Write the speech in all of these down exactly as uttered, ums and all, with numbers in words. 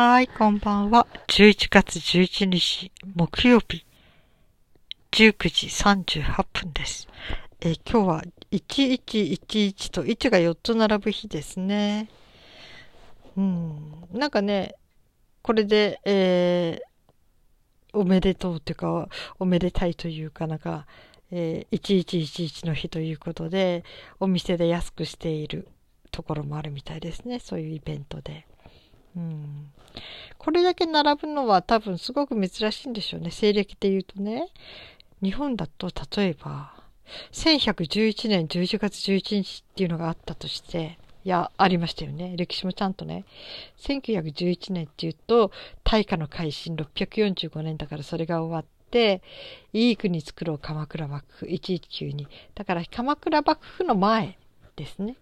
はい、こんばんは。じゅういちがつじゅういちにち、木曜日、じゅうくじさんじゅうはっぷんです。えー、今日はじゅういち、じゅういちといちがよっつ並ぶ日ですね。うん、なんかね、これで、えー、おめでとうというか、おめでたいというかなんか、えー、じゅういち、じゅういちの日ということで、お店で安くしているところもあるみたいですね。そういうイベントで。うん、これだけ並ぶのは多分すごく珍しいんでしょうね。西暦で言うとね、日本だと例えばせんひゃくじゅういちねんじゅういちがつじゅういちにちっていうのがあったとして、いやありましたよね。歴史もちゃんとね、せんきゅうひゃくじゅういちねんっていうと大化の改新ろっぴゃくよんじゅうごねんだから、それが終わっていい国作ろう鎌倉幕府いちいちきゅうにだから、鎌倉幕府の前ですね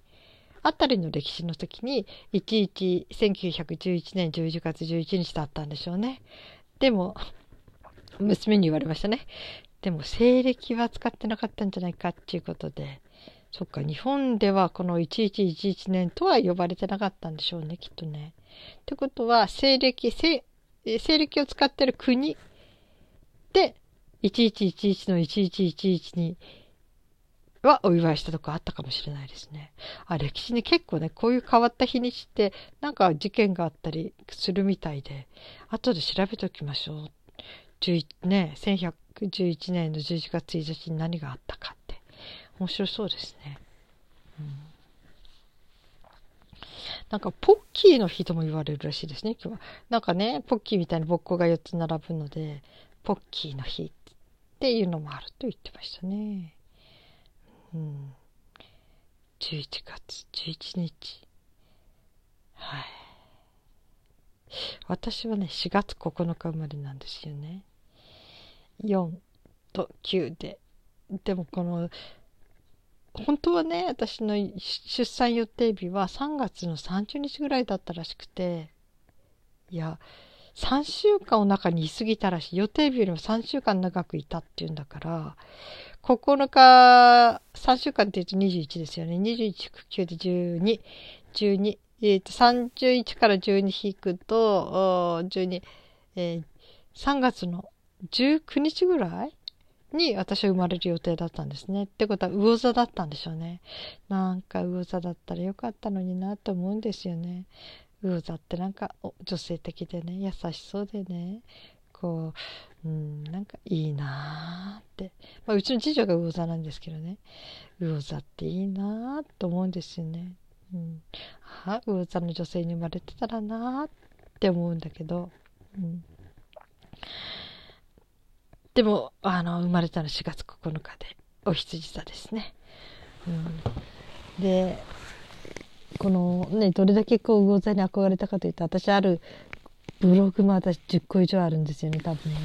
あたりの歴史の時にせんきゅうひゃくじゅういちねんじゅういちがつじゅういちにちだったんでしょうね。でも娘に言われましたね。でも西暦は使ってなかったんじゃないかっていうことで、そっか、日本ではこのいちいちいちいちねんとは呼ばれてなかったんでしょうね、きっとね。ってことは西暦西暦を使ってる国でいちいちいちいちのいちいちいちいちにはお祝いしたとこあったかもしれないですね。あ、歴史に結構ね、こういう変わった日にちってなんか事件があったりするみたいで、後で調べておきましょう。ね、せんひゃくじゅういちねんのじゅういちがつついたちに何があったかって面白そうですね、うん、なんかポッキーの日とも言われるらしいですね。今日はなんかね、ポッキーみたいなぼっこがよっつ並ぶのでポッキーの日っていうのもあると言ってましたね。うん、じゅういちがつじゅういちにち、はい、私はねしがつここのか生まれなんですよね。よんときゅうで、でもこの本当はね、私の出産予定日はさんがつのさんじゅうにちぐらいだったらしくて、いやさんしゅうかんお中にいすぎたらしい。予定日よりもさんしゅうかん長くいたっていうんだから、ここのか、さんしゅうかんって言うとにじゅういちですよね。にじゅういち、きゅうでじゅうに、じゅうに、えー、とさんじゅういちからじゅうに引くと、じゅうに、えー、さんがつのじゅうくにちぐらいに私は生まれる予定だったんですね。ってことは魚座だったんでしょうね。なんか魚座だったらよかったのになと思うんですよね。魚座ってなんか女性的でね、優しそうでね、こう、うん、なんかいいなーって、まあ、うちの次女が魚座なんですけどね、魚座っていいなーと思うんですよね、うん、あ、魚座の女性に生まれてたらなーって思うんだけど、うん、でもあの生まれたのしがつここのかでお羊座ですね、うん、でこのね、どれだけこう魚座に憧れたかというと、私あるブログも私じゅっこいじょうあるんですよね、多分ね。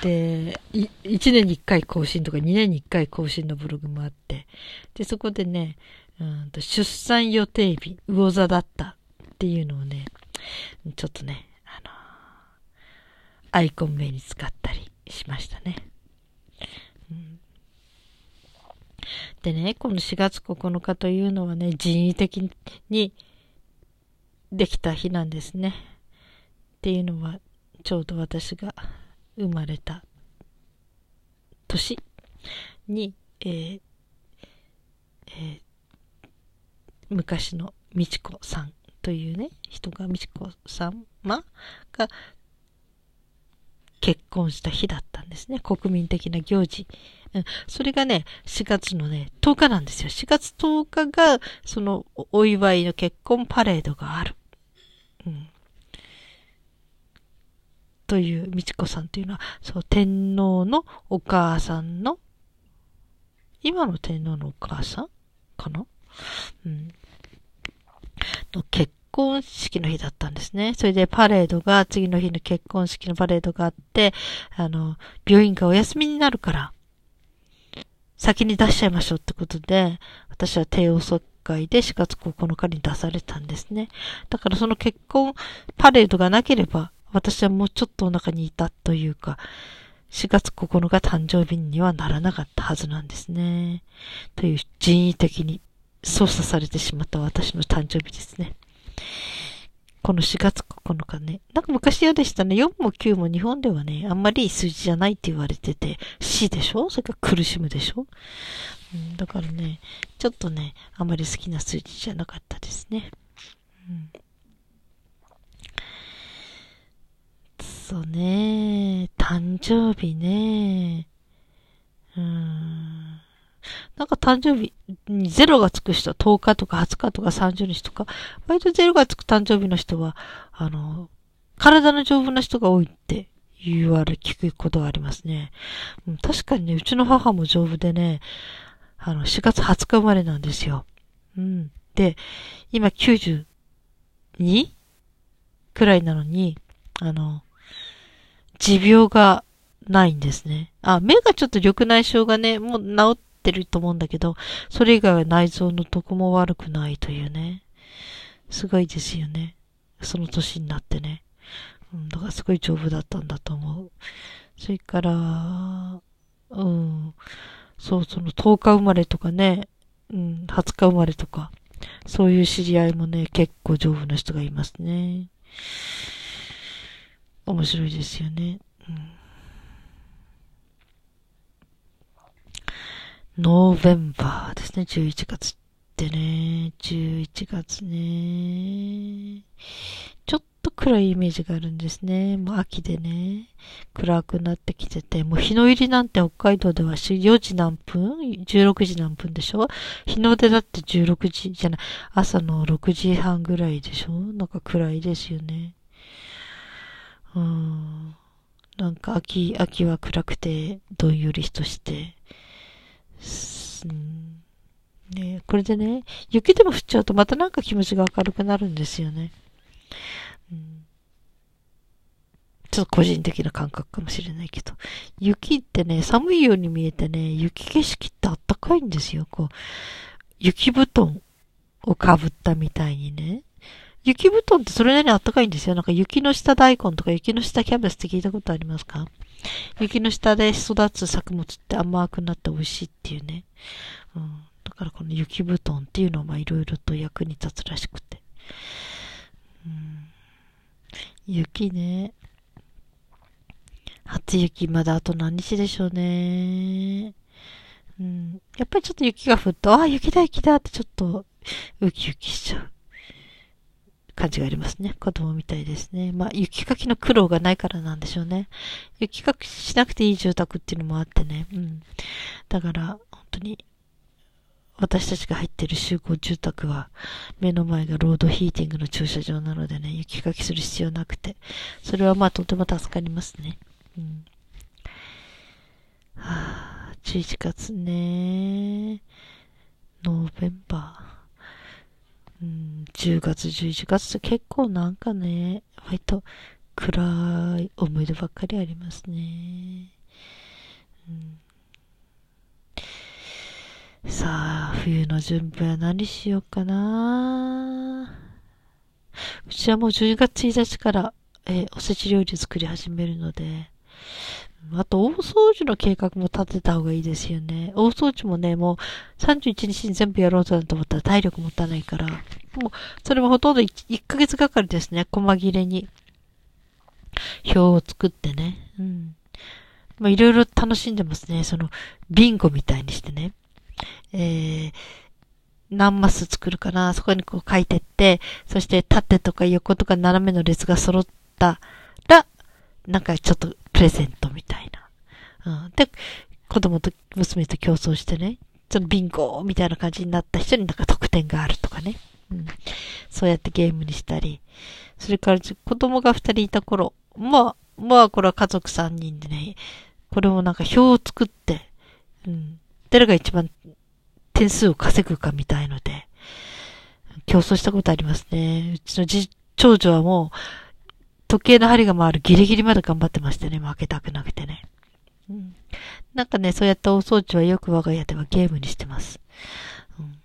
で、いちねんにいっかい更新とかにねんにいっかい更新のブログもあって、で、そこでね、うんと出産予定日、魚座だったっていうのをね、ちょっとね、あのー、アイコン名に使ったりしましたね。うん、でね、このしがつここのかというのはね、人為的にできた日なんですね。っていうのはちょうど私が生まれた年に、えーえー、昔の美智子さんというね人が、美智子さまが結婚した日だったんですね。国民的な行事、うん、それがねしがつのとおかなんですよ。しがつとおかがそのお祝いの結婚パレードがある、うん、という美智子さんというのは、そう、天皇のお母さんの、今の天皇のお母さんかな、うん、の結婚式の日だったんですね。それでパレードが、次の日の結婚式のパレードがあって、あの、病院がお休みになるから、先に出しちゃいましょうってことで、私は帝王切開でしがつここのかに出されたんですね。だからその結婚パレードがなければ、私はもうちょっとお腹にいたというか、しがつここのか誕生日にはならなかったはずなんですね。という人為的に操作されてしまった私の誕生日ですね。このしがつ9この金。なんか昔嫌でしたね。よんもきゅうも日本ではね、あんまりいい数字じゃないって言われてて、死でしょ、それから苦しむでしょ、うん、だからね、ちょっとね、あんまり好きな数字じゃなかったですね。うん、そうね、誕生日ね、うーん。なんか誕生日にゼロがつく人はとおかとかはつかとかさんじゅうにちとか、割とゼロがつく誕生日の人は、あの、体の丈夫な人が多いって言われ、聞くことがありますね。確かにね、うちの母も丈夫でね、あの、しがつはつか生まれなんですよ。うん。で、今きゅうじゅうにくらいなのに、あの、持病がないんですね。あ、目がちょっと緑内障がね、もう治って、てると思うんだけど、それ以外は内臓のどこも悪くないというね、すごいですよね、その年になってね、うん、だからすごい丈夫だったんだと思う。それからうんそうそのとおか生まれとかね、うん、はつか生まれとか、そういう知り合いもね、結構丈夫な人がいますね。面白いですよね。うん、ノーベンバーですね。じゅういちがつってね。じゅういちがつね。ちょっと暗いイメージがあるんですね。もう秋でね。暗くなってきてて。もう日の入りなんて北海道ではよじ何分 ?じゅうろくじ何分でしょ？日の出だってじゅうろくじじゃない。朝のろくじはんぐらいでしょ？なんか暗いですよね。うーん。なんか秋、秋は暗くて、どんよりとして。うんね、これでね、雪でも降っちゃうとまたなんか気持ちが明るくなるんですよね、うん、ちょっと個人的な感覚かもしれないけど、雪ってね、寒いように見えてね、雪景色ってあったかいんですよ。こう雪布団をかぶったみたいにね、雪布団ってそれなりにあったかいんですよ。なんか雪の下大根とか雪の下キャベツって聞いたことありますか？雪の下で育つ作物って甘くなって美味しいっていうね、うん、だからこの雪布団っていうのは色々と役に立つらしくて、うん、雪ね、初雪まだあと何日でしょうね、うん、やっぱりちょっと雪が降ると、あ、雪だ雪だってちょっとウキウキしちゃう感じがありますね。子供みたいですね。まあ、雪かきの苦労がないからなんでしょうね。雪かきしなくていい住宅っていうのもあってね。うん。だから、本当に、私たちが入ってる集合住宅は、目の前がロードヒーティングの駐車場なのでね、雪かきする必要なくて、それはまあ、とても助かりますね。うん。はぁ、じゅういちがつね、ノーベンバー。うん、じゅうがつじゅういちがつって結構なんかね、割と暗い思い出ばっかりありますね、うん、さあ冬の準備は何しようかな。うちはもうじゅうがつついたちから、えー、おせち料理作り始めるので、あと大掃除の計画も立てた方がいいですよね。大掃除もね、もうさんじゅういちにちに全部やろうとなと思ったら体力持たないから、もうそれもほとんど 1, いっかげつがかりですね。細切れに表を作ってね、うん、まあいろいろ楽しんでますね。そのビンゴみたいにしてね、えー、何マス作るかな、そこにこう書いてって、そして縦とか横とか斜めの列が揃ったらなんかちょっとプレゼントみたいな、うん、で子供と娘と競争してね、ちょっとビンゴみたいな感じになった人になんか得点があるとかね、うん、そうやってゲームにしたり、それから子供がふたりいた頃、まあまあこれは家族さんにんでね、これをなんか表を作って、うん、誰が一番点数を稼ぐかみたいので競争したことありますね。うちの次長女はもう時計の針が回るギリギリまで頑張ってましてね、負けたくなくてね、うん、なんかね、そうやった大掃除はよく我が家ではゲームにしてます、うん、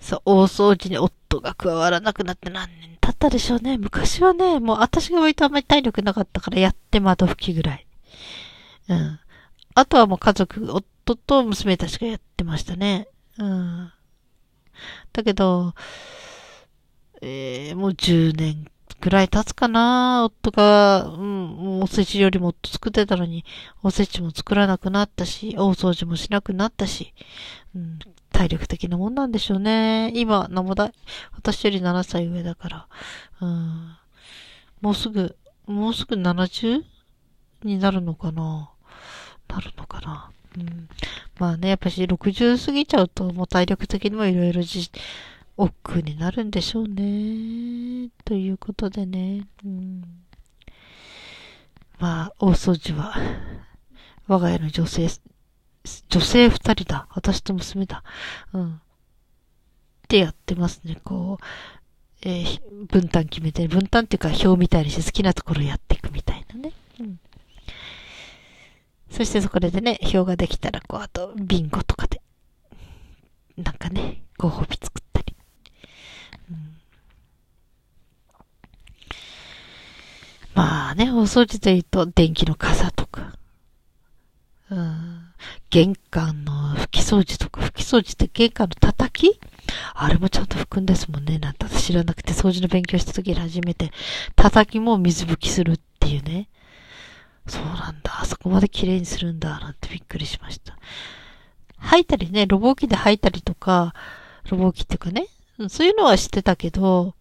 そう、大掃除に夫が加わらなくなって何年経ったでしょうね。昔はね、もう私が割とあんまり体力なかったからやって窓拭きぐらい、うん、あとはもう家族、夫と娘たちがやってましたね、うん、だけどえー、もうじゅうねんくらい経つかな。夫が、うん、おせちよりもっと作ってたのに、おせちも作らなくなったし、大掃除もしなくなったし、うん、体力的なもんなんでしょうね。今、なんもだ、私よりななさい上だから、うん、もうすぐ、もうすぐ ななじゅう? になるのかななるのかなうん。まあね、やっぱしろくじゅう過ぎちゃうと、もう体力的にもいろいろじ、億劫になるんでしょうね。ということでね。うん、まあ、大掃除は、我が家の女性、女性二人だ。私と娘だ。うん。ってやってますね。こう、えー、分担決めて、分担っていうか表みたいにして好きなところやっていくみたいなね。うん。そしてそこでね、表ができたら、こう、あと、ビンゴとかで、なんかね、ご褒美作ったり。うん、まあね、お掃除というと、電気の傘とか、うん、玄関の拭き掃除とか、拭き掃除って玄関の叩き？あれもちゃんと拭くんですもんね。なんて知らなくて、掃除の勉強した時に初めて、叩きも水拭きするっていうね。そうなんだ。あそこまで綺麗にするんだ。なんてびっくりしました。吐いたりね、ロボ機で吐いたりとか、ロボ機っていうかね、そういうのはしてたけど、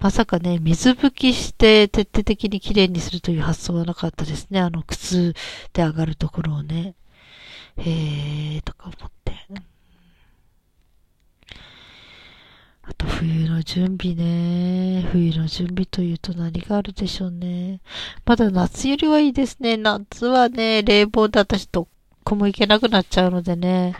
まさかね、水拭きして徹底的に綺麗にするという発想はなかったですね。あの、靴で上がるところをね。へー、とか思って。あと、冬の準備ね。冬の準備というと何があるでしょうね。まだ夏よりはいいですね。夏はね、冷房で私どこも行けなくなっちゃうのでね。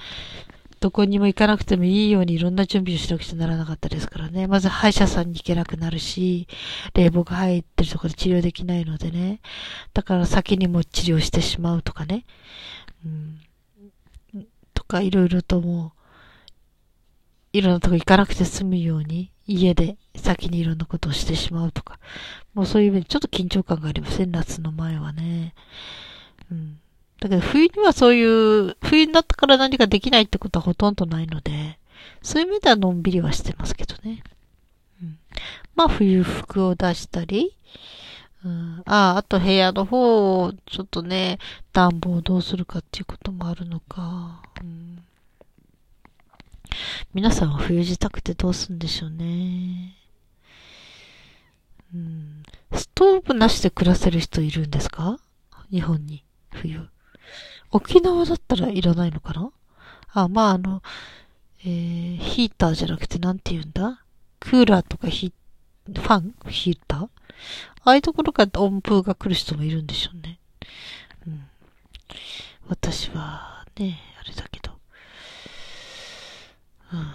どこにも行かなくてもいいようにいろんな準備をしなくちゃならなかったですからね。まず歯医者さんに行けなくなるし、冷房が入ってるところで治療できないのでね。だから先にも治療してしまうとかね。うん、とかいろいろともう、いろんなとこ行かなくて済むように、家で先にいろんなことをしてしまうとか。もうそういう意味でちょっと緊張感がありますね、夏の前はね。うん。だけど冬にはそういう、冬になったから何かできないってことはほとんどないので、そういう意味ではのんびりはしてますけどね。うん。まあ冬服を出したり、うん、ああ、あと部屋の方をちょっとね、暖房をどうするかっていうこともあるのか。うん皆さんは冬支度ってどうするんでしょうね、うん。ストーブなしで暮らせる人いるんですか？日本に、冬。沖縄だったらいらないのかな？あ、まあ、あの、えー、ヒーターじゃなくてなんて言うんだ？クーラーとかヒ、ファン？ヒーター？ああいうところから温風が来る人もいるんでしょうね。うん、私は、ね、あれだけど。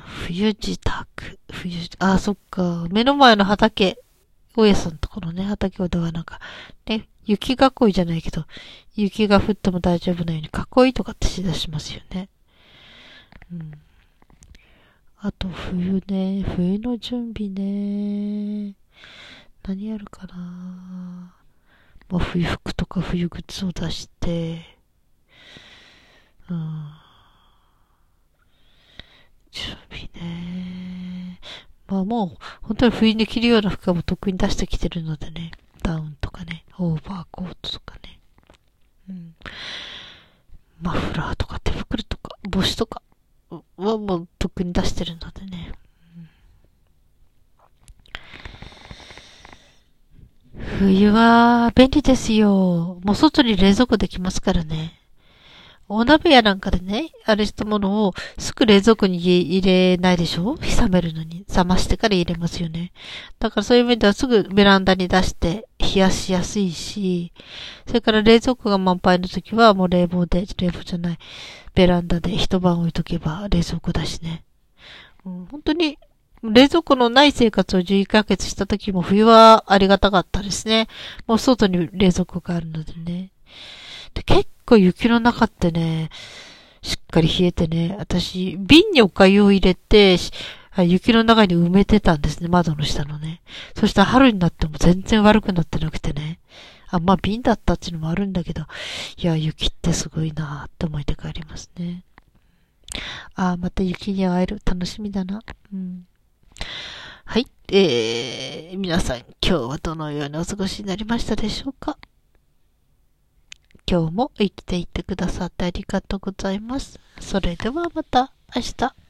冬自宅。冬、あ、そっか。目の前の畑。大家さんのところね、畑をだからなんか、ね、雪囲いじゃないけど、雪が降っても大丈夫なように囲いとかってしだしますよね。うん。あと、冬ね。冬の準備ね。何やるかな。まあ、冬服とか冬靴を出して、うん。準備ね。まあもう、本当に冬に着るような服はもうとっくに出してきてるのでね。ダウンとかね、オーバーコートとかね。うん。マフラーとか手袋とか、帽子とかはもうとっくに出してるのでね。うん、冬は便利ですよ。もう外に冷蔵庫できますからね。お鍋やなんかでね、あれしたものをすぐ冷蔵庫に入れないでしょ？冷めるのに。冷ましてから入れますよね。だからそういう意味ではすぐベランダに出して冷やしやすいし、それから冷蔵庫が満杯の時はもう冷房で、冷房じゃない、ベランダで一晩置いとけば冷蔵庫だしね。うん、本当に冷蔵庫のない生活をじゅっかげつした時も冬はありがたかったですね。もう外に冷蔵庫があるのでね。で結構雪の中ってね、しっかり冷えてね、私、瓶にお粥を入れて、雪の中に埋めてたんですね、窓の下のね。そしたら春になっても全然悪くなってなくてね。あ、まあ瓶だったっていうのもあるんだけど、いや、雪ってすごいなぁって思い出がありますね。あ、また雪に会える。楽しみだな。うん。はい。えー、皆さん今日はどのようにお過ごしになりましたでしょうか。今日も生きていてくださってありがとうございます。それではまた明日。